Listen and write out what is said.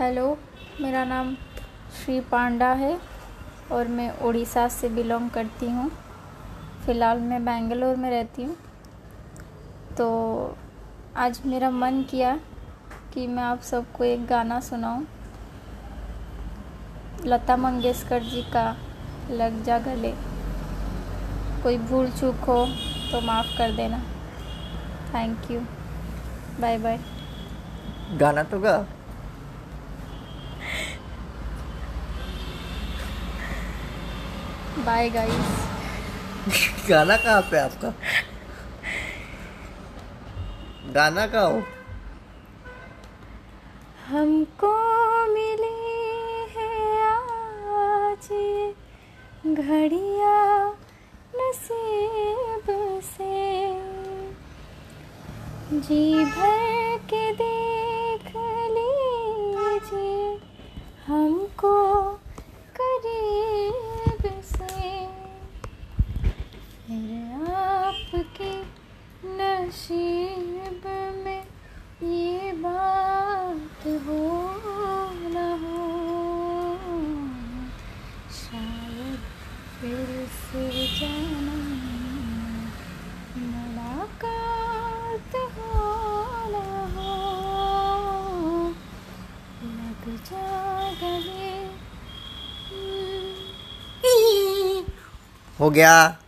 Hello, मेरा नाम श्री पांडा है और मैं उड़ीसा से बिलोंग करती हूँ। फ़िलहाल मैं बेंगलोर में रहती हूँ। तो आज मेरा मन किया कि मैं आप सबको एक गाना सुनाऊँ, लता मंगेशकर जी का लग जा गले। कोई भूल चूक हो तो माफ़ कर देना। Thank you, bye bye. गाना तो गा। Bye guys. गाना कहाँ पे आपका? गाना कहाँ हो? हमको मिली है आज घड़िया नसीब से, जी भर के देख लीजिए हमको करीब से। मेरे आपके नसीब में ये बात हो ना हो, शायद फिर से जाना हो गया।